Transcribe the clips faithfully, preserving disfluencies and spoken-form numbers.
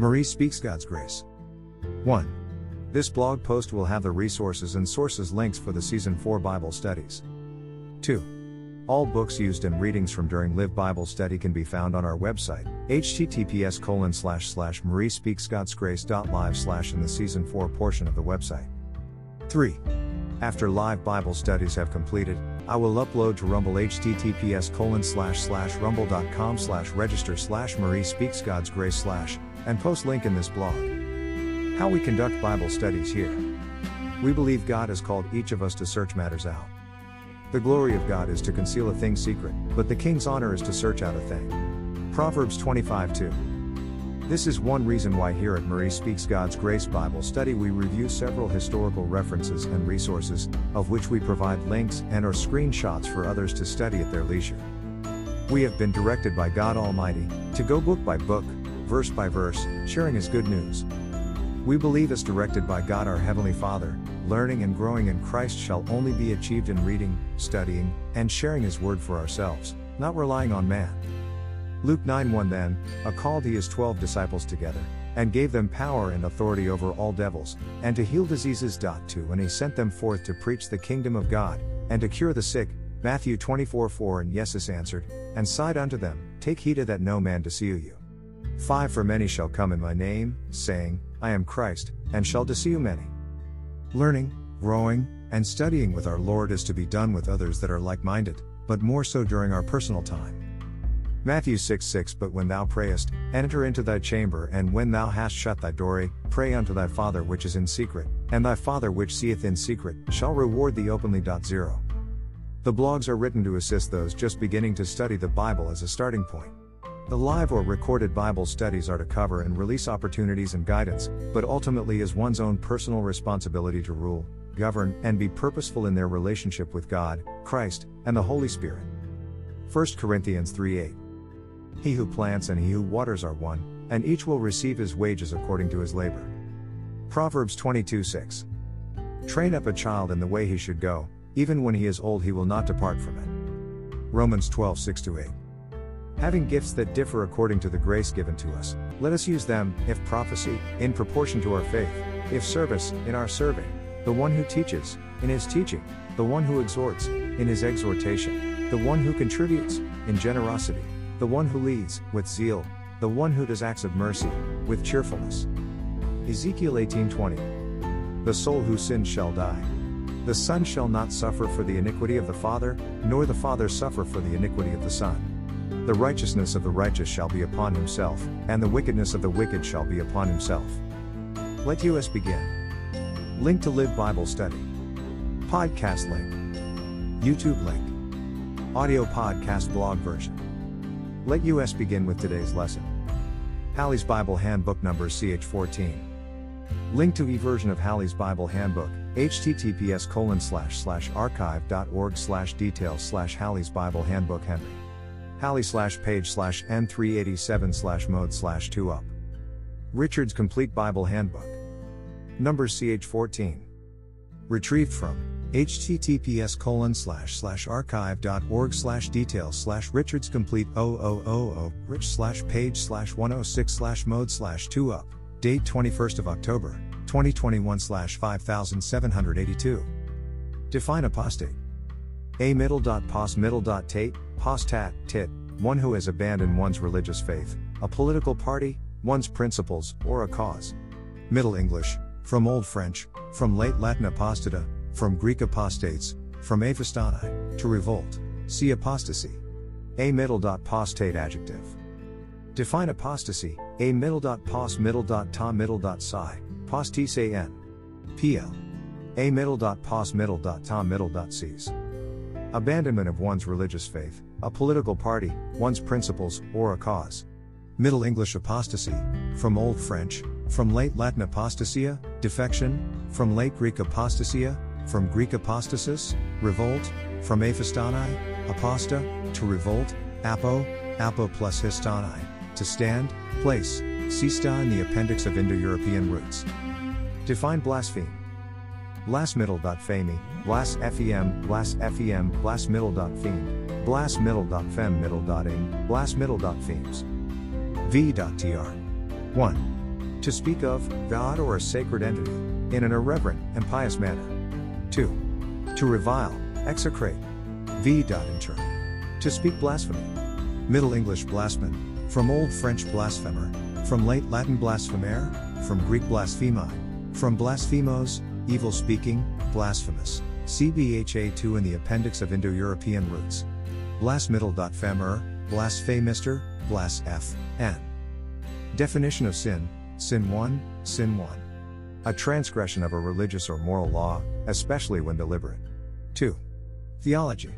Marie Speaks God's Grace. one. This blog post will have the resources and sources links for the Season four Bible studies. two. All books used and readings from during Live Bible Study can be found on our website, https colon slash slash mariespeaksgodsgrace.live slash, in the Season four portion of the website. three. After live Bible studies have completed, I will upload to Rumble, https colon slash slash rumble.com slash register slash Marie Speaks God's Grace slash, and post link in this blog. How we conduct Bible studies here. We believe God has called each of us to search matters out. The glory of God is to conceal a thing secret, but the king's honor is to search out a thing. Proverbs twenty-five two. This is one reason why here at Marie Speaks God's Grace Bible Study we review several historical references and resources, of which we provide links and or screenshots for others to study at their leisure. We have been directed by God Almighty to go book by book, verse by verse, sharing His good news. We believe, as directed by God our Heavenly Father, learning and growing in Christ shall only be achieved in reading, studying, and sharing His Word for ourselves, not relying on man. Luke nine one. Then, a called He His twelve disciples together, and gave them power and authority over all devils, and to heal diseases. two. And He sent them forth to preach the kingdom of God, and to cure the sick. Matthew twenty-four four. And Jesus answered, and said unto them, take heed that no man deceive you. five. For many shall come in my name, saying, I am Christ, and shall deceive many. Learning, growing, and studying with our Lord is to be done with others that are like-minded, but more so during our personal time. Matthew six six. But when thou prayest, enter into thy chamber, and when thou hast shut thy door, pray unto thy Father which is in secret, and thy Father which seeth in secret shall reward thee openly. zero. The blogs are written to assist those just beginning to study the Bible as a starting point. The live or recorded Bible studies are to cover and release opportunities and guidance, but ultimately is one's own personal responsibility to rule, govern, and be purposeful in their relationship with God, Christ, and the Holy Spirit. First Corinthians three eight. He who plants and he who waters are one, and each will receive his wages according to his labor. Proverbs twenty-two six. Train up a child in the way he should go, even when he is old he will not depart from it. Romans twelve six to eight. Having gifts that differ according to the grace given to us, let us use them, if prophecy, in proportion to our faith, if service, in our serving, the one who teaches, in his teaching, the one who exhorts, in his exhortation, the one who contributes, in generosity, the one who leads, with zeal, the one who does acts of mercy, with cheerfulness. Ezekiel eighteen twenty. The soul who sins shall die. The son shall not suffer for the iniquity of the father, nor the father suffer for the iniquity of the son. The righteousness of the righteous shall be upon himself, and the wickedness of the wicked shall be upon himself. Let us begin. Link to Live Bible Study. Podcast link. YouTube link. Audio podcast blog version. Let us begin with today's lesson. Halley's Bible Handbook Numbers chapter fourteen. Link to e-version of Halley's Bible Handbook, https colon slash slash archive.org slash details slash Halley's Bible Handbook Henry. Halley slash page slash N three eighty-seven slash mode slash two up. Richards Complete Bible Handbook. Numbers chapter fourteen. Retrieved from https colon slash slash archive.org slash details slash Richards complete zero zero zero zero rich slash page slash one oh six slash mode slash two up, date twenty-first of October, twenty twenty-one slash five thousand seven hundred eighty-two. Define apostate. A middle dot pos middle dot tate, pos tat, tit, one who has abandoned one's religious faith, a political party, one's principles, or a cause. Middle English, from Old French, from late Latin apostata, from Greek apostates, from aphistani, to revolt, see apostasy. A middle dot apostate adjective. Define apostasy, a middle dot pos middle dot ta middle dot psi, pos tis a n. P L. A middle dot pos middle dot ta middle dot cis. Abandonment of one's religious faith, a political party, one's principles, or a cause. Middle English apostasy, from Old French, from late Latin apostasia, defection, from late Greek apostasia, from Greek apostasis, revolt, from aphistani, aposta, to revolt, apo, apo plus histani, to stand, place, sista in the appendix of Indo-European roots. Define blaspheme. Blas middle dot femi, blas fem, blas fem, blas middle dot fiend, blas middle dot fem middle dot ing, blas middle dot themes. v dot tr. one. to speak of God or a sacred entity in an irreverent and pious manner. two. To revile, execrate. v. Inter. To speak blasphemy. Middle English blasphemy, from Old French blasphemer, from Late Latin blasphemer, from Greek blasphemi, from blasphemos, evil speaking, blasphemous, C B H A two in the appendix of Indo-European roots. Blasmiddle.femer, blasphemister, blasf, n. Definition of sin, sin one, sin one. A transgression of a religious or moral law, especially when deliberate. two. Theology.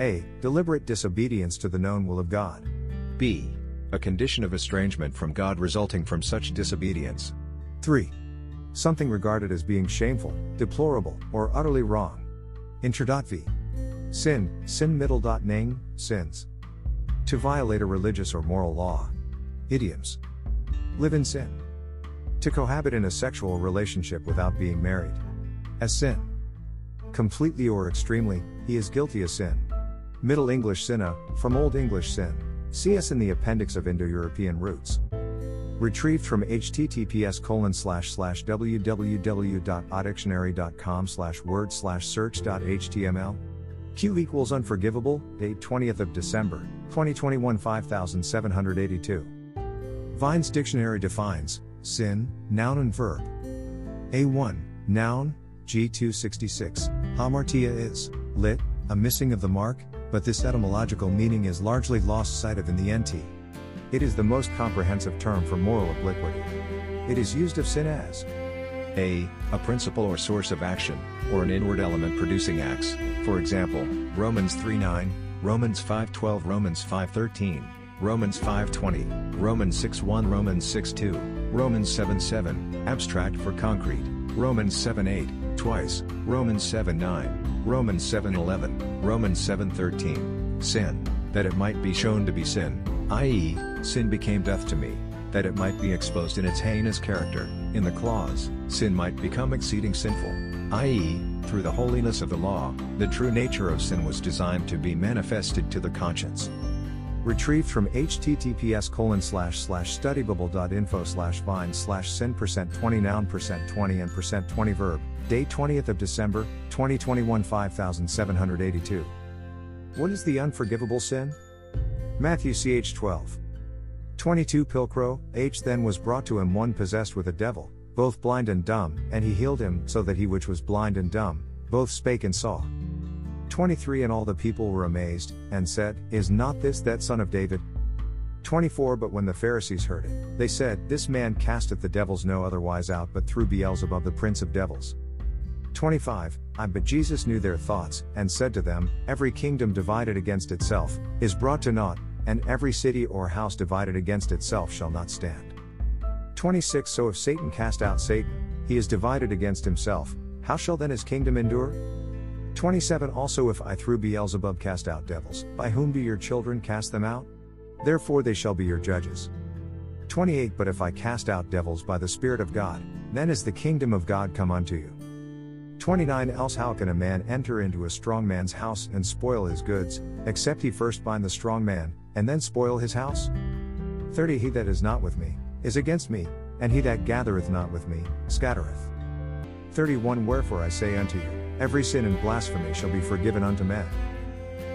A. Deliberate disobedience to the known will of God. B. A condition of estrangement from God resulting from such disobedience. three. Something regarded as being shameful, deplorable, or utterly wrong. Inter.v. Sin, sin middle. Ning, sins. To violate a religious or moral law. Idioms. Live in sin. To cohabit in a sexual relationship without being married. As sin. Completely or extremely, he is guilty of sin. Middle English sinna, from Old English sin. See us in the appendix of Indo-European roots. Retrieved from https colon slash slash www dot audictionary dot com slash word slash search dot html. Q equals unforgivable, date twentieth of December, twenty twenty-one five thousand seven hundred eighty-two. Vine's Dictionary defines sin, noun and verb. A one, noun, G two sixty-six, hamartia is, lit, a missing of the mark, but this etymological meaning is largely lost sight of in the N T. It is the most comprehensive term for moral obliquity. It is used of sin as a. A principle or source of action, or an inward element producing acts, for example, Romans three nine, Romans five twelve, Romans five thirteen, Romans five twenty, Romans six one, Romans six two, Romans seven seven, abstract for concrete, Romans seven eight, twice, Romans seven nine, Romans seven eleven, Romans seven thirteen, sin, that it might be shown to be sin, that is, sin became death to me, that it might be exposed in its heinous character, in the clause, sin might become exceeding sinful, that is, through the holiness of the law, the true nature of sin was designed to be manifested to the conscience. Retrieved from https colon slash slash studybubble.info slash vine slash sin percent 20 noun percent 20 and percent 20 verb, date twentieth of December, twenty twenty-one five thousand seven hundred eighty-two. What is the unforgivable sin? Matthew ch twelve twenty-two. Pilcro, H then was brought to him one possessed with a devil, both blind and dumb, and he healed him, so that he which was blind and dumb, both spake and saw. twenty-three. And all the people were amazed, and said, Is not this that son of David? twenty-four. But when the Pharisees heard it, they said, This man casteth the devils no otherwise out but through Beelzebub the prince of devils. twenty-five. I but Jesus knew their thoughts, and said to them, Every kingdom divided against itself is brought to naught, and every city or house divided against itself shall not stand. twenty-six. So if Satan cast out Satan, he is divided against himself, how shall then his kingdom endure? twenty-seven. Also if I through Beelzebub cast out devils, by whom do your children cast them out? Therefore they shall be your judges. twenty-eight. But if I cast out devils by the Spirit of God, then is the kingdom of God come unto you. twenty-nine. Else how can a man enter into a strong man's house and spoil his goods, except he first bind the strong man, and then spoil his house? thirty. He that is not with me, is against me, and he that gathereth not with me, scattereth. thirty-one. Wherefore I say unto you, every sin and blasphemy shall be forgiven unto men.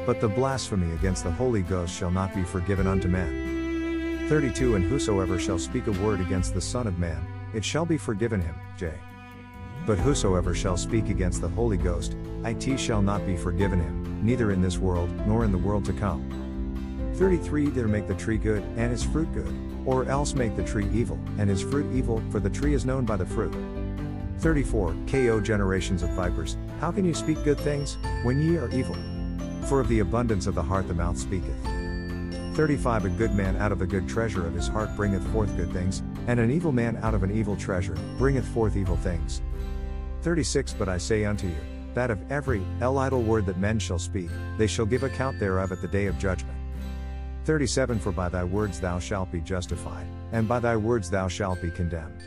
But the blasphemy against the Holy Ghost shall not be forgiven unto men. thirty-two. And whosoever shall speak a word against the Son of Man, it shall be forgiven him, J. But whosoever shall speak against the Holy Ghost, it shall not be forgiven him, neither in this world, nor in the world to come. thirty-three. Either make the tree good, and its fruit good, or else make the tree evil, and its fruit evil, for the tree is known by the fruit. thirty-four. K O generations of vipers, how can you speak good things, when ye are evil? For of the abundance of the heart the mouth speaketh. thirty-five. A good man out of the good treasure of his heart bringeth forth good things, and an evil man out of an evil treasure bringeth forth evil things. thirty-six. But I say unto you, that of every el idle word that men shall speak, they shall give account thereof at the day of judgment. thirty-seven. For by thy words thou shalt be justified, and by thy words thou shalt be condemned.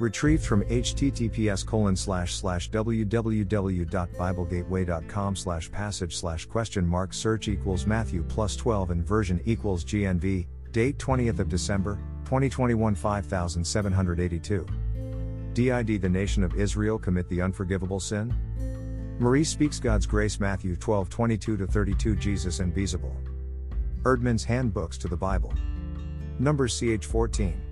Retrieved from https colon slash slash www.biblegateway.com slash passage slash question mark search equals Matthew plus twelve and version equals G N V, date twentieth of December, twenty twenty-one five thousand seven hundred eighty-two. Did the nation of Israel commit the unforgivable sin? Marie Speaks God's Grace, Matthew twelve twenty-two to thirty-two. Jesus and Beelzebub. Erdman's Handbooks to the Bible. Numbers ch fourteen.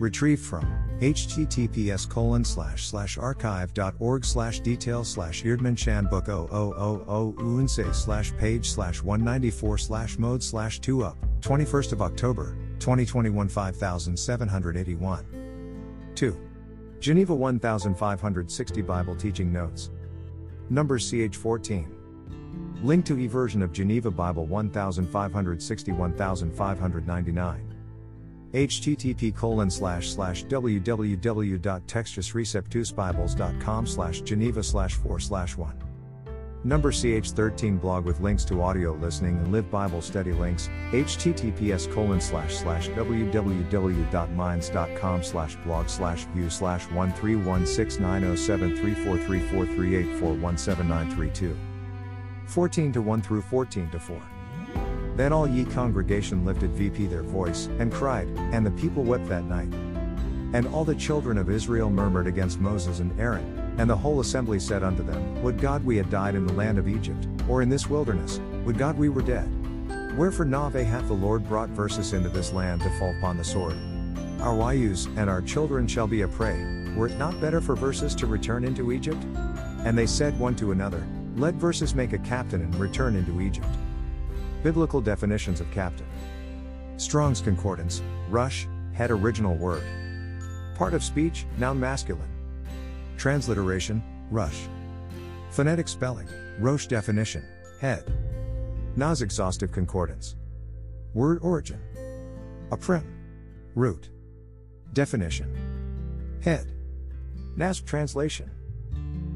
Retrieved from https colon slash slash archive dot org slash details slash erdman's handbook zero zero zero unce slash page slash one ninety-four slash mode slash two up twenty-first of October twenty twenty-one five thousand seven hundred eighty-one. two. Geneva fifteen sixty Bible Teaching Notes. Numbers ch fourteen. Link to e-version of Geneva Bible fifteen sixty to fifteen ninety-nine. http colon slash slash www.textusreceptusbibles.com slash geneva slash 4 slash 1. Number ch thirteen blog with links to audio listening and live Bible study links, https colon slash slash www.minds.com slash blog slash view slash one three one six nine zero seven three four three four three eight four one seven nine three two. fourteen to one through fourteen to four. Then all ye congregation lifted V P their voice, and cried, and the people wept that night. And all the children of Israel murmured against Moses and Aaron, and the whole assembly said unto them, Would God we had died in the land of Egypt, or in this wilderness, would God we were dead. Wherefore Nave hath the Lord brought verses into this land to fall upon the sword. Our wives and our children shall be a prey, were it not better for verses to return into Egypt? And they said one to another, Let verses make a captain and return into Egypt. Biblical definitions of captain. Strong's Concordance, Rush, head original word. Part of speech, noun masculine. Transliteration, rush. Phonetic spelling, Roche definition, head. Nas Exhaustive Concordance. Word origin. Aprim. Root. Definition. Head. N A S B translation.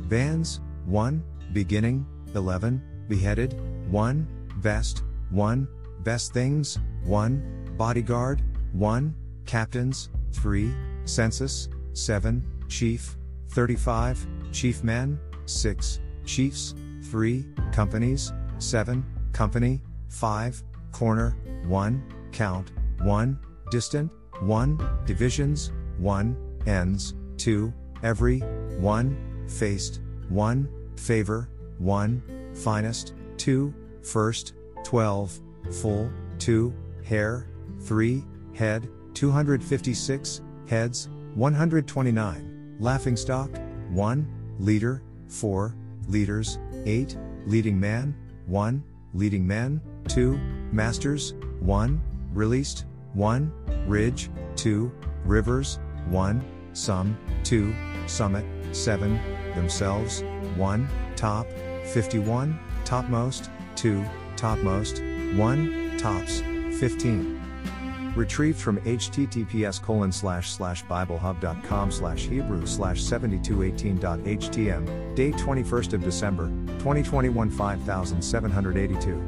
Vans, one, beginning, eleven, beheaded, one, vest, one, best things, one, bodyguard, one, captains, three, census, seven, chief, thirty-five, chief men, six, chiefs, three, companies, seven, company, five, corner, one, count, one, distant, one, divisions, one, ends, two, every, one, faced, one, favor, one, finest, two, first, twelve, full, two, hair, three, head, two hundred fifty-six, heads, one hundred twenty-nine, laughingstock, one, leader, four, leaders, eight, leading man, one, leading men, two, masters, one, released, one, ridge, two, rivers, one, sum, two, summit, seven, themselves, one, top, fifty-one, topmost, two, topmost, one, tops, fifteen. Retrieved from https colon slash slash biblehub.com slash hebrew slash 7218.htm, date twenty-first of December, twenty twenty-one five thousand seven hundred eighty-two.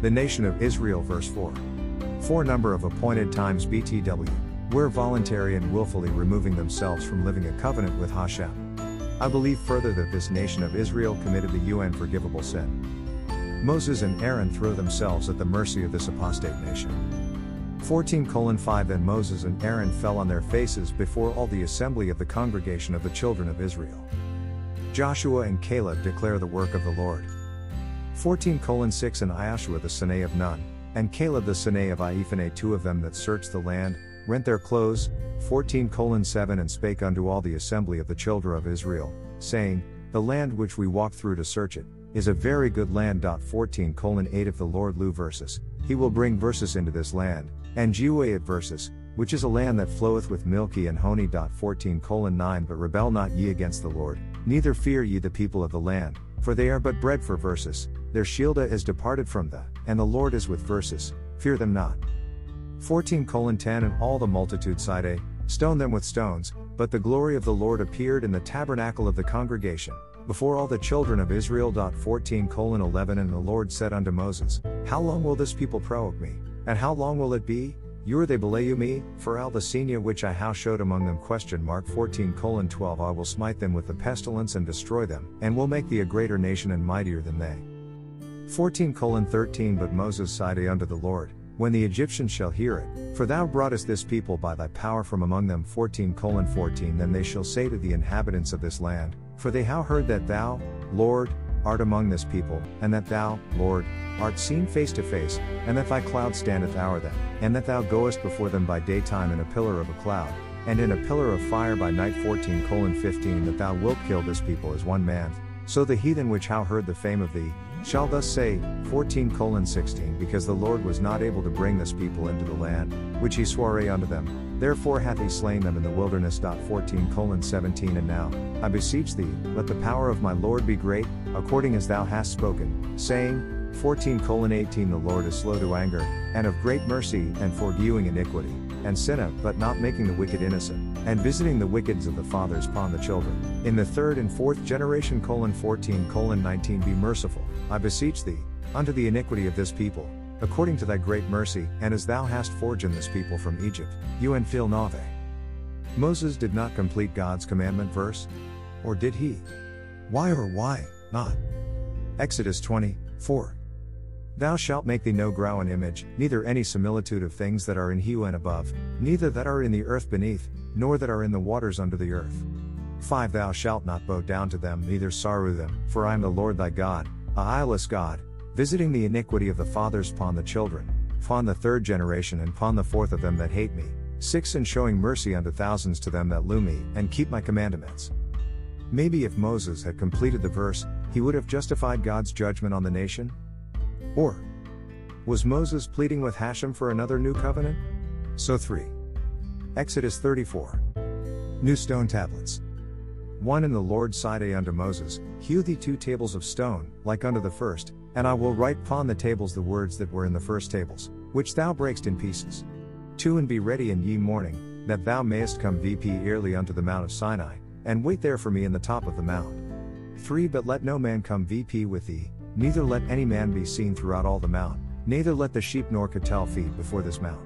The Nation of Israel verse four. four number of appointed times B T W, where voluntary and willfully removing themselves from living a covenant with Hashem. I believe further that this nation of Israel committed the unforgivable sin. Moses and Aaron throw themselves at the mercy of this apostate nation. fourteen colon five And Moses and Aaron fell on their faces before all the assembly of the congregation of the children of Israel. Joshua and Caleb declare the work of the Lord. fourteen colon six And Joshua the son of Nun, and Caleb the son of Jephunneh, two of them that searched the land, rent their clothes. fourteen colon seven And spake unto all the assembly of the children of Israel, saying, The land which we walked through to search it, is a very good land. fourteen colon eight If the Lord lieu verses, he will bring verses into this land, and Gilead verses, which is a land that floweth with milky and honey. fourteen colon nine But rebel not ye against the Lord, neither fear ye the people of the land, for they are but bread for verses, their shielda is departed from the, and the Lord is with verses, fear them not. fourteen colon ten And all the multitude said, Stone them with stones, but the glory of the Lord appeared in the tabernacle of the congregation, before all the children of Israel. fourteen colon eleven And the Lord said unto Moses, How long will this people provoke me, and how long will it be, ere they belay me, for all the sinew which I have showed among them? fourteen colon twelve I will smite them with the pestilence and destroy them, and will make thee a greater nation and mightier than they. fourteen colon thirteen But Moses sighed unto the Lord, when the Egyptians shall hear it, for thou broughtest this people by thy power from among them. Fourteen colon fourteen Then they shall say to the inhabitants of this land, for they have heard that thou, Lord, art among this people, and that thou, Lord, art seen face to face, and that thy cloud standeth o'er them, and that thou goest before them by daytime in a pillar of a cloud, and in a pillar of fire by night. Fourteen colon fifteen That thou wilt kill this people as one man. So the heathen which have heard the fame of thee, shall thus say, fourteen colon sixteen Because the Lord was not able to bring this people into the land, which he sware unto them, therefore hath he slain them in the wilderness. fourteen colon seventeen And now, I beseech thee, let the power of my Lord be great, according as thou hast spoken, saying, fourteen colon eighteen The Lord is slow to anger, and of great mercy, and forgiving iniquity, and sinner, but not making the wicked innocent, and visiting the wickedness of the fathers upon the children, in the third and fourth generation. fourteen colon nineteen Be merciful, I beseech thee, unto the iniquity of this people, according to thy great mercy, and as thou hast forgiven this people from Egypt, Unfil Nave. Moses did not complete God's commandment verse? Or did he? Why or why not? Exodus twenty, four Thou shalt make thee no graven image, neither any similitude of things that are in heaven above, neither that are in the earth beneath, nor that are in the waters under the earth. five Thou shalt not bow down to them, neither serve them, for I am the Lord thy God, a pious God, visiting the iniquity of the fathers upon the children, upon the third generation and upon the fourth of them that hate me. six And showing mercy unto thousands to them that love me, and keep my commandments. Maybe if Moses had completed the verse, he would have justified God's judgment on the nation? Or was Moses pleading with Hashem for another new covenant? So three. Exodus thirty-four New stone tablets. one And the Lord said unto Moses, hew thee two tables of stone, like unto the first, and I will write upon the tables the words that were in the first tables, which thou breakest in pieces. two And be ready in ye morning, that thou mayest come vp early unto the mount of Sinai, and wait there for me in the top of the mount. three But let no man come vp with thee, neither let any man be seen throughout all the mount, neither let the sheep nor cattle feed before this mount.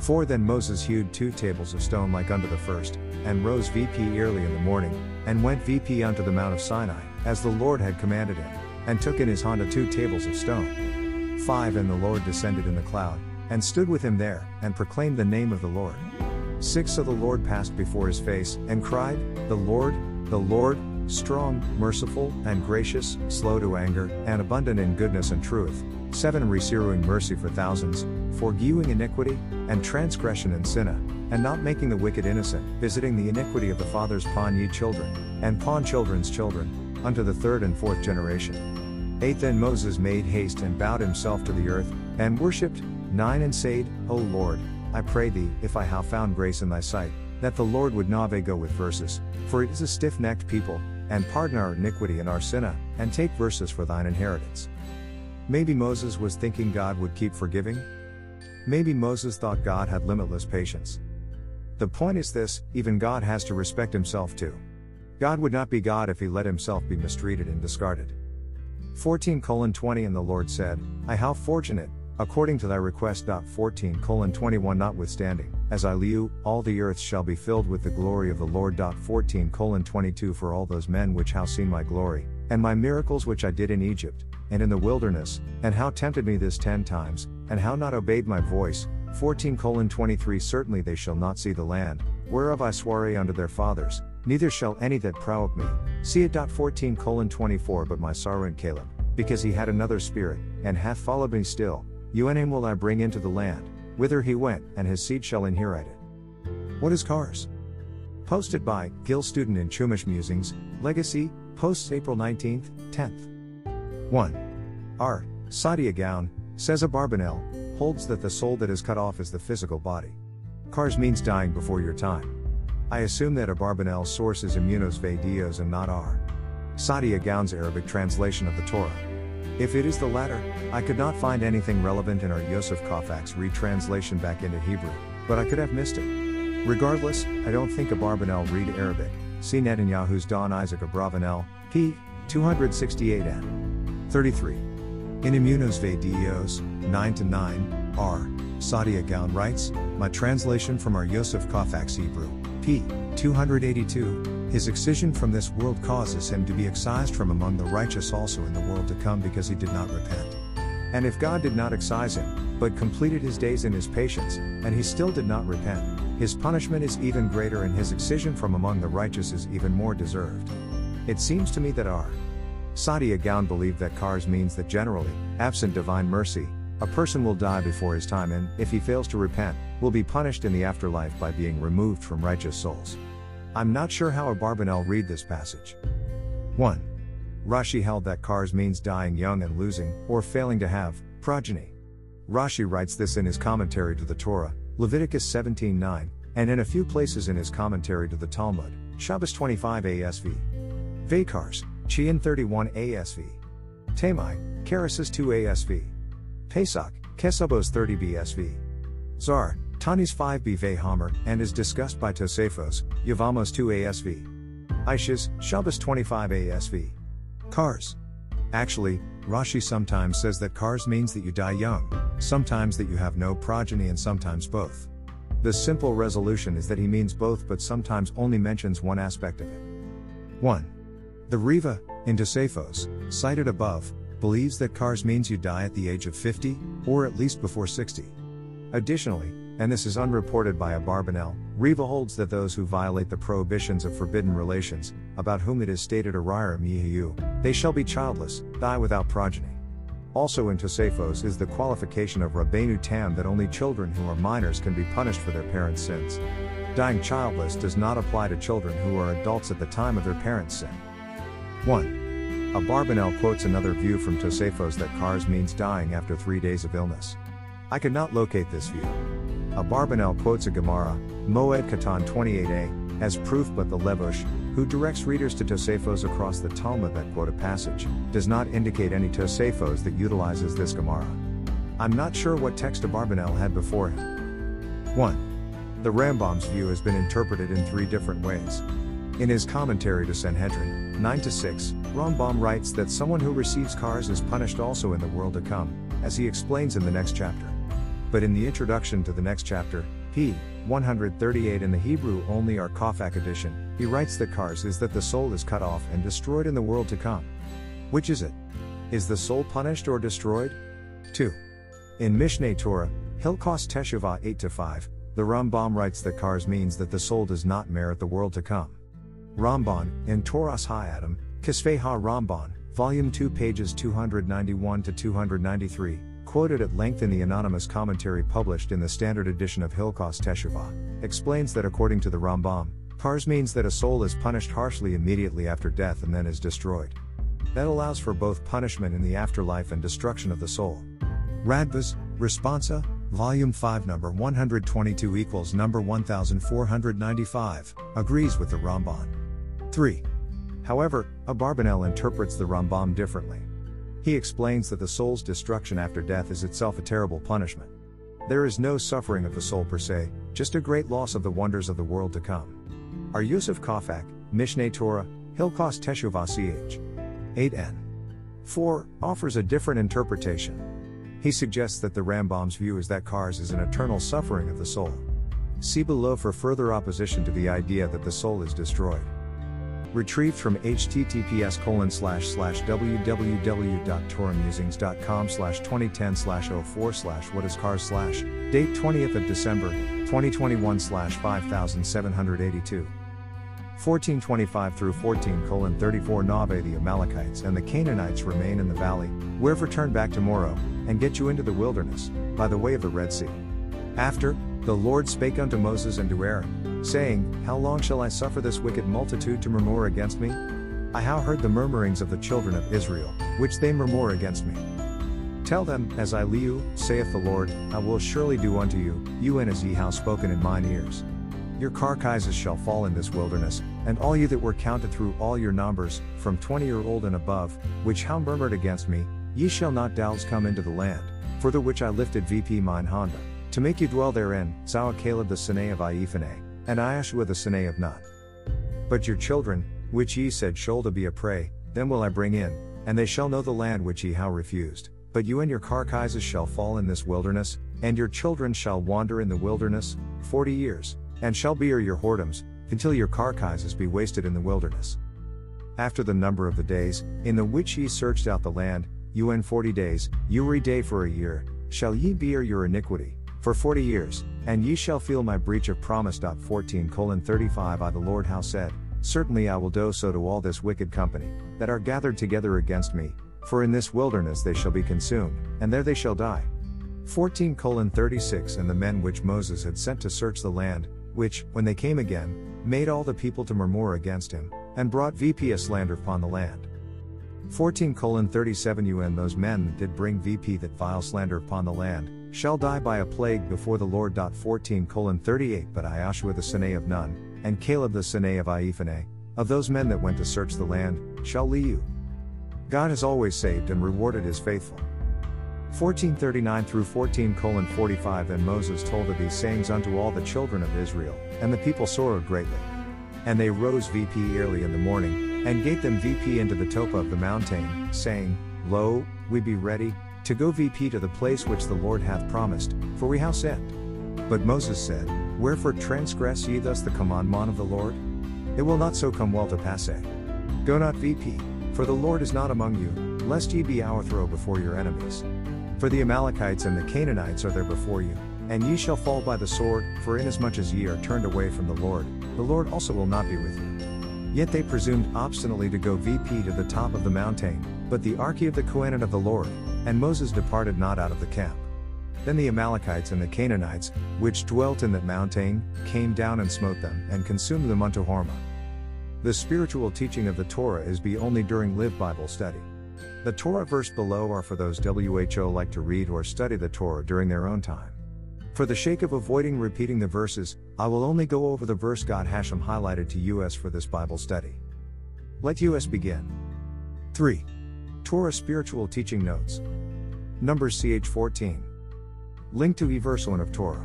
four Then Moses hewed two tables of stone like unto the first, and rose vp early in the morning, and went vp unto the mount of Sinai, as the Lord had commanded him, and took in his hand two tables of stone. five And the Lord descended in the cloud, and stood with him there, and proclaimed the name of the Lord. six So the Lord passed before his face, and cried, The Lord, the Lord, strong, merciful, and gracious, slow to anger, and abundant in goodness and truth. seven Resewing mercy for thousands, forgiving iniquity, and transgression and sin, and not making the wicked innocent, visiting the iniquity of the fathers upon ye children, and upon children's children, unto the third and fourth generation. eight Then Moses made haste and bowed himself to the earth, and worshipped. nine And said, O Lord, I pray thee, if I have found grace in thy sight, that the Lord would not go with verses, for it is a stiff-necked people, and pardon our iniquity and our sin, and take verses for thine inheritance. Maybe Moses was thinking God would keep forgiving? Maybe Moses thought God had limitless patience. The point is this, even God has to respect himself too. God would not be God if he let himself be mistreated and discarded. fourteen colon twenty And the Lord said, I how fortunate, according to thy request. fourteen colon twenty-one Notwithstanding, as I live, all the earth shall be filled with the glory of the Lord. fourteen colon twenty-two For all those men which have seen my glory, and my miracles which I did in Egypt, and in the wilderness, and how tempted me this ten times, and how not obeyed my voice. fourteen colon twenty-three Certainly they shall not see the land, whereof I sware unto their fathers, neither shall any that prowl me see it. fourteen colon twenty-four But my servant Caleb, because he had another spirit, and hath followed me still, him will I bring into the land, whither he went, and his seed shall inherit it. What is Cars? Posted by Gil Student in Chumash Musings, Legacy, posts April nineteenth, tenth. one. R. Saadia Gaon, says Abarbanel, holds that the soul that is cut off is the physical body. Cars means dying before your time. I assume that Abarbanel's source is Emunot ve-Deot and not R. Saadia Gaon's Arabic translation of the Torah. If it is the latter, I could not find anything relevant in our Yosef Kofak's retranslation back into Hebrew, but I could have missed it. Regardless, I don't think Abarbanel read Arabic. See Netanyahu's Don Isaac Abarbanel, p. two sixty-eight and thirty-three. In Emunot ve-Deot, nine to nine, R. Saadia Gaon writes, my translation from our Yosef Kofak's Hebrew, p. two eighty-two, his excision from this world causes him to be excised from among the righteous also in the world to come because he did not repent. And if God did not excise him, but completed his days in his patience, and he still did not repent, his punishment is even greater and his excision from among the righteous is even more deserved. It seems to me that our Saadia Gaon believed that cars means that generally, absent divine mercy, a person will die before his time and, if he fails to repent, will be punished in the afterlife by being removed from righteous souls. I'm not sure how Abarbanel read this passage. one. Rashi held that cars means dying young and losing, or failing to have, progeny. Rashi writes this in his commentary to the Torah, Leviticus seventeen nine, and in a few places in his commentary to the Talmud, Shabbos twenty-five A S V. Vakars, Chian thirty-one A S V. Tamai, Karasis two A S V. Pesach, Kesubos thirty B S V. Zar, Tanis five B Vehammer, and is discussed by Tosefos, Yevamos two A S V. Aishas, Shabbos twenty-five A S V. Cars. Actually, Rashi sometimes says that cars means that you die young, sometimes that you have no progeny, and sometimes both. The simple resolution is that he means both but sometimes only mentions one aspect of it. one. The Riva, in Tosefos, cited above, believes that cars means you die at the age of fifty, or at least before sixty. Additionally, and this is unreported by Abarbanel, Riva holds that those who violate the prohibitions of forbidden relations, about whom it is stated Ararim Yehiyu, they shall be childless, die without progeny. Also in Tosefos is the qualification of Rabenu Tam that only children who are minors can be punished for their parents' sins. Dying childless does not apply to children who are adults at the time of their parents' sin. one. Abarbanel quotes another view from Tosefos that cars means dying after three days of illness. I could not locate this view. Abarbanel quotes a Gemara, Moed Katan twenty-eight a, as proof, but the Levush, who directs readers to Tosefos across the Talmud that quote a passage, does not indicate any Tosefos that utilizes this Gemara. I'm not sure what text Abarbanel had before him. one. The Rambam's view has been interpreted in three different ways. In his commentary to Sanhedrin, nine to six, Rambam writes that someone who receives cars is punished also in the world to come, as he explains in the next chapter. But in the introduction to the next chapter, p. one hundred thirty-eight in the Hebrew only our Kafak edition, he writes that cars is that the soul is cut off and destroyed in the world to come. Which is it? Is the soul punished or destroyed? two. In Mishneh Torah, Hilkos Teshuvah eight to five, the Rambam writes that cars means that the soul does not merit the world to come. Ramban, in Toras HaAdam, Kisvei HaRamban, Volume two pages two ninety-one to two ninety-three, quoted at length in the anonymous commentary published in the standard edition of Hilkos Teshuvah, explains that according to the Rambam, cars means that a soul is punished harshly immediately after death and then is destroyed. That allows for both punishment in the afterlife and destruction of the soul. Radvaz, Responsa, Volume five number one hundred twenty-two equals number one thousand four hundred ninety-five, agrees with the Ramban. three. However, Abarbanel interprets the Rambam differently. He explains that the soul's destruction after death is itself a terrible punishment. There is no suffering of the soul per se, just a great loss of the wonders of the world to come. Our Yosef Kafak, Mishneh Torah, Hilkos Teshuvah ch. eight n. four. Offers a different interpretation. He suggests that the Rambam's view is that cars is an eternal suffering of the soul. See below for further opposition to the idea that the soul is destroyed. Retrieved from https colon slash slash www.toramusings.com slash 2010 slash 04 slash what is cars slash date twentieth of December twenty twenty-one slash five thousand seven hundred eighty-two. fourteen twenty-five through fourteen colon thirty-four Nave the Amalekites and the Canaanites remain in the valley, wherefore turn back tomorrow, and get you into the wilderness, by the way of the Red Sea. After, the Lord spake unto Moses and to Aaron, saying, How long shall I suffer this wicked multitude to murmur against me? I have heard the murmurings of the children of Israel, which they murmur against me. Tell them, As I live, saith the Lord, I will surely do unto you, even as ye have spoken in mine ears. Your carcasses shall fall in this wilderness, and all you that were counted through all your numbers, from twenty year old and above, which have murmured against me, ye shall not doubtless come into the land, for the which I lifted up mine hand, to make you dwell therein, saw Caleb the son of Jephunneh, and Iashua the son of Nun. But your children, which ye said shall be a prey, them will I bring in, and they shall know the land which ye have refused. But you and your carcasses shall fall in this wilderness, and your children shall wander in the wilderness forty years, and shall be your whoredoms, until your carcasses be wasted in the wilderness. After the number of the days, in the which ye searched out the land, un forty days, Uri day for a year, shall ye bear your iniquity, for forty years, and ye shall feel my breach of promise. fourteen colon thirty-five I the Lord how said, certainly I will do so to all this wicked company, that are gathered together against me, for in this wilderness they shall be consumed, and there they shall die. fourteen colon thirty-six And the men which Moses had sent to search the land, which, when they came again, made all the people to murmur against him, and brought V P a slander upon the land. fourteen colon thirty-seven And those men that did bring V P that vile slander upon the land, shall die by a plague before the Lord. fourteen colon thirty-eight But Iashua the Sine of Nun, and Caleb the Sine of Iephaneh, of those men that went to search the land, shall leave you. God has always saved and rewarded his faithful. fourteen thirty-nine through fourteen colon forty-five And Moses told of these sayings unto all the children of Israel, and the people sorrowed greatly. And they rose V P early in the morning, and gave them V P into the topa of the mountain, saying, Lo, we be ready to go V P to the place which the Lord hath promised, for we have sinned. But Moses said, Wherefore transgress ye thus the commandment of the Lord? It will not so come well to pass. Eh? Go not V P, for the Lord is not among you, lest ye be overthrown before your enemies. For the Amalekites and the Canaanites are there before you, and ye shall fall by the sword, for inasmuch as ye are turned away from the Lord, the Lord also will not be with you. Yet they presumed obstinately to go V P to the top of the mountain, but the ark of the covenant of the Lord, and Moses departed not out of the camp. Then the Amalekites and the Canaanites, which dwelt in that mountain, came down and smote them, and consumed them unto Hormah. The spiritual teaching of the Torah is be only during live Bible study. The Torah verse below are for those who like to read or study the Torah during their own time. For the sake of avoiding repeating the verses, I will only go over the verse God Hashem highlighted to us for this Bible study. Let us begin. three. Torah Spiritual Teaching Notes. Numbers chapter fourteen. Link to e-verse one of Torah.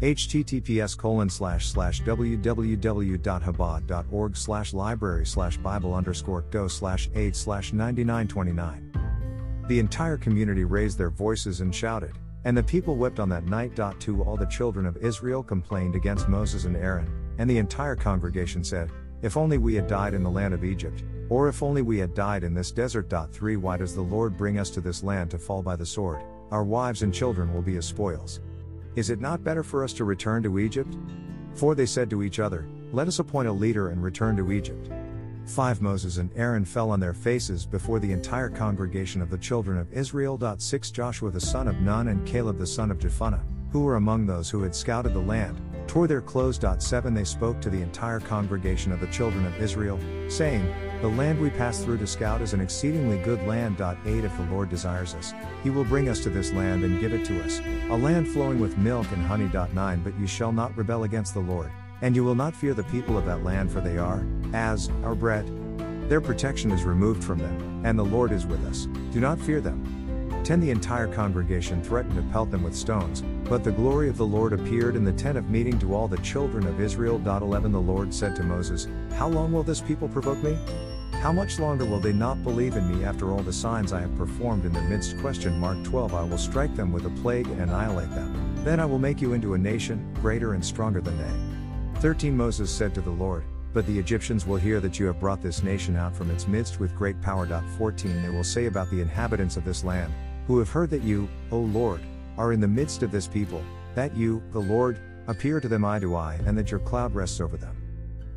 https colon slash slash www dot habad dot org slash library slash bible underscore go slash aid slash ninety-nine twenty-nine. The entire community raised their voices and shouted, and the people wept on that night. two All the children of Israel complained against Moses and Aaron, and the entire congregation said, If only we had died in the land of Egypt, or if only we had died in this desert. three Why does the Lord bring us to this land to fall by the sword? Our wives and children will be as spoils. Is it not better for us to return to Egypt? For they said to each other, Let us appoint a leader and return to Egypt. five Moses and Aaron fell on their faces before the entire congregation of the children of Israel. six Joshua the son of Nun and Caleb the son of Jephunneh, who were among those who had scouted the land, tore their clothes. seven They spoke to the entire congregation of the children of Israel, saying, The land we pass through to scout is an exceedingly good land. eight If the Lord desires us, he will bring us to this land and give it to us, a land flowing with milk and honey. nine But you shall not rebel against the Lord, and you will not fear the people of that land, for they are as our bread. Their protection is removed from them, and the Lord is with us. Do not fear them. ten The entire congregation threatened to pelt them with stones, but the glory of the Lord appeared in the tent of meeting to all the children of Israel. eleven The Lord said to Moses, How long will this people provoke me? How much longer will they not believe in me after all the signs I have performed in their midst? Question mark twelve I will strike them with a plague and annihilate them. Then I will make you into a nation, greater and stronger than they. thirteen Moses said to the Lord, But the Egyptians will hear that you have brought this nation out from its midst with great power. fourteen They will say about the inhabitants of this land, who have heard that you, O Lord, are in the midst of this people, that you, the Lord, appear to them eye to eye, and that your cloud rests over them.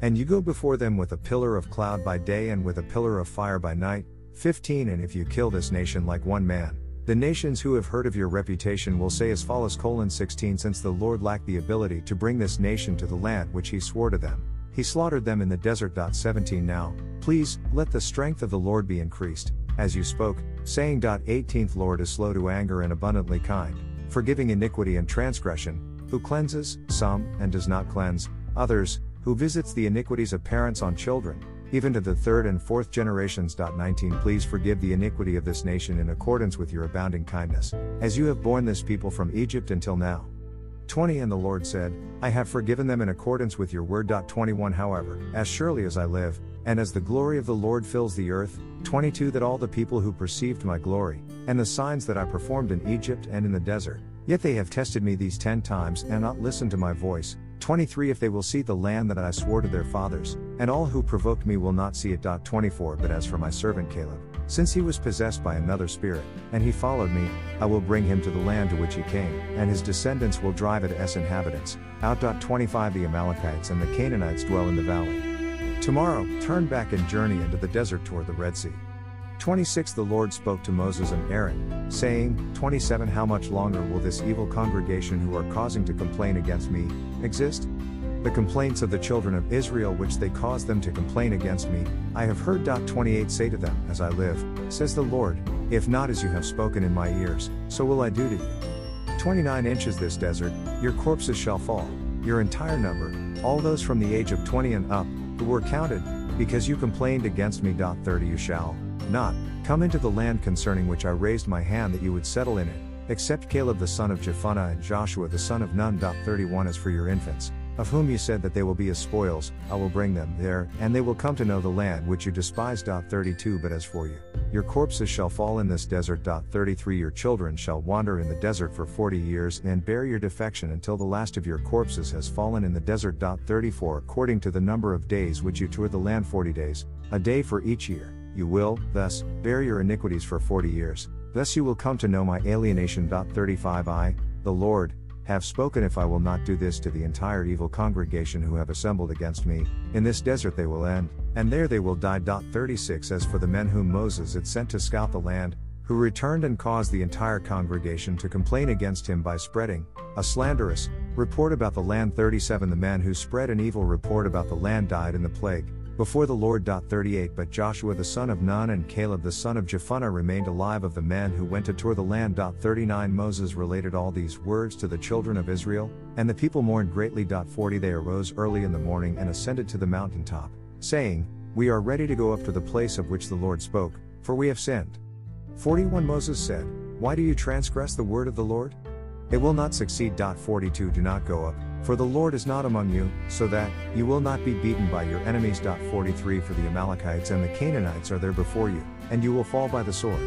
And you go before them with a pillar of cloud by day and with a pillar of fire by night. fifteen And if you kill this nation like one man, the nations who have heard of your reputation will say as follows. sixteen Since the Lord lacked the ability to bring this nation to the land which he swore to them, he slaughtered them in the desert. seventeen Now, please, let the strength of the Lord be increased, as you spoke, saying. eighteen The Lord is slow to anger and abundantly kind, forgiving iniquity and transgression, who cleanses some and does not cleanse others, who visits the iniquities of parents on children, even to the third and fourth generations. nineteen Please forgive the iniquity of this nation in accordance with your abounding kindness, as you have borne this people from Egypt until now. twenty And the Lord said, I have forgiven them in accordance with your word. twenty-one However, as surely as I live, and as the glory of the Lord fills the earth. twenty-two That all the people who perceived my glory, and the signs that I performed in Egypt and in the desert, yet they have tested me these ten times and not listened to my voice. twenty-three If they will see the land that I swore to their fathers, and all who provoked me will not see it. twenty-four But as for my servant Caleb, Since he was possessed by another spirit, and he followed me, I will bring him to the land to which he came, and his descendants will drive it as inhabitants out. twenty-five The Amalekites and the Canaanites dwell in the valley. Tomorrow, turn back and journey into the desert toward the Red Sea. twenty-six The Lord spoke to Moses and Aaron, saying, twenty-seven How much longer will this evil congregation who are causing to complain against me, exist? The complaints of the children of Israel which they caused them to complain against me, I have heard. twenty-eight Say to them, as I live, says the Lord, if not as you have spoken in my ears, so will I do to you. twenty-nine Inches this desert, your corpses shall fall, your entire number, all those from the age of twenty and up, who were counted, because you complained against me. thirty You shall not come into the land concerning which I raised my hand that you would settle in it, except Caleb the son of Jephunneh and Joshua the son of Nun. thirty-one As for your infants, of whom you said that they will be as spoils, I will bring them there, and they will come to know the land which you despised. thirty-two But as for you, your corpses shall fall in this desert. thirty-three Your children shall wander in the desert for forty years, and bear your defection until the last of your corpses has fallen in the desert. thirty-four According to the number of days which you toured the land, forty days, a day for each year, you will, thus, bear your iniquities for forty years, thus you will come to know my alienation. thirty-five I, the Lord, have spoken. If I will not do this to the entire evil congregation who have assembled against me, in this desert they will end, and there they will die. thirty-six As for the men whom Moses had sent to scout the land, who returned and caused the entire congregation to complain against him by spreading a slanderous report about the land. thirty-seven The men who spread an evil report about the land died in the plague before the Lord. thirty-eight But Joshua the son of Nun and Caleb the son of Jephunneh remained alive of the men who went to tour the land. thirty-nine Moses related all these words to the children of Israel, and the people mourned greatly. forty They arose early in the morning and ascended to the mountaintop, saying, we are ready to go up to the place of which the Lord spoke, for we have sinned. forty-one Moses said, why do you transgress the word of the Lord? It will not succeed. forty-two Do not go up, for the Lord is not among you, so that you will not be beaten by your enemies. forty-three For the Amalekites and the Canaanites are there before you, and you will fall by the sword.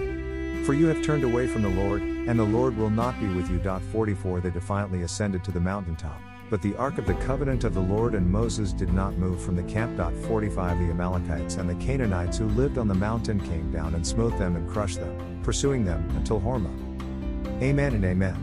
For you have turned away from the Lord, and the Lord will not be with you. forty-four They defiantly ascended to the mountaintop, but the ark of the covenant of the Lord and Moses did not move from the camp. forty-five The Amalekites and the Canaanites who lived on the mountain came down and smote them and crushed them, pursuing them until Hormah. Amen and amen.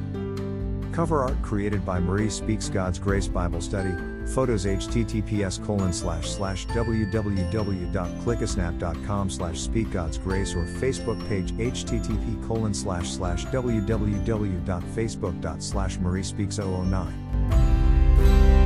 Cover art created by Marie Speaks God's Grace Bible Study. Photos https colon slash slash www dot clickasnap dot com slash speak god's grace or Facebook page http colon slash slash www.facebook.slash Marie Speaks 009.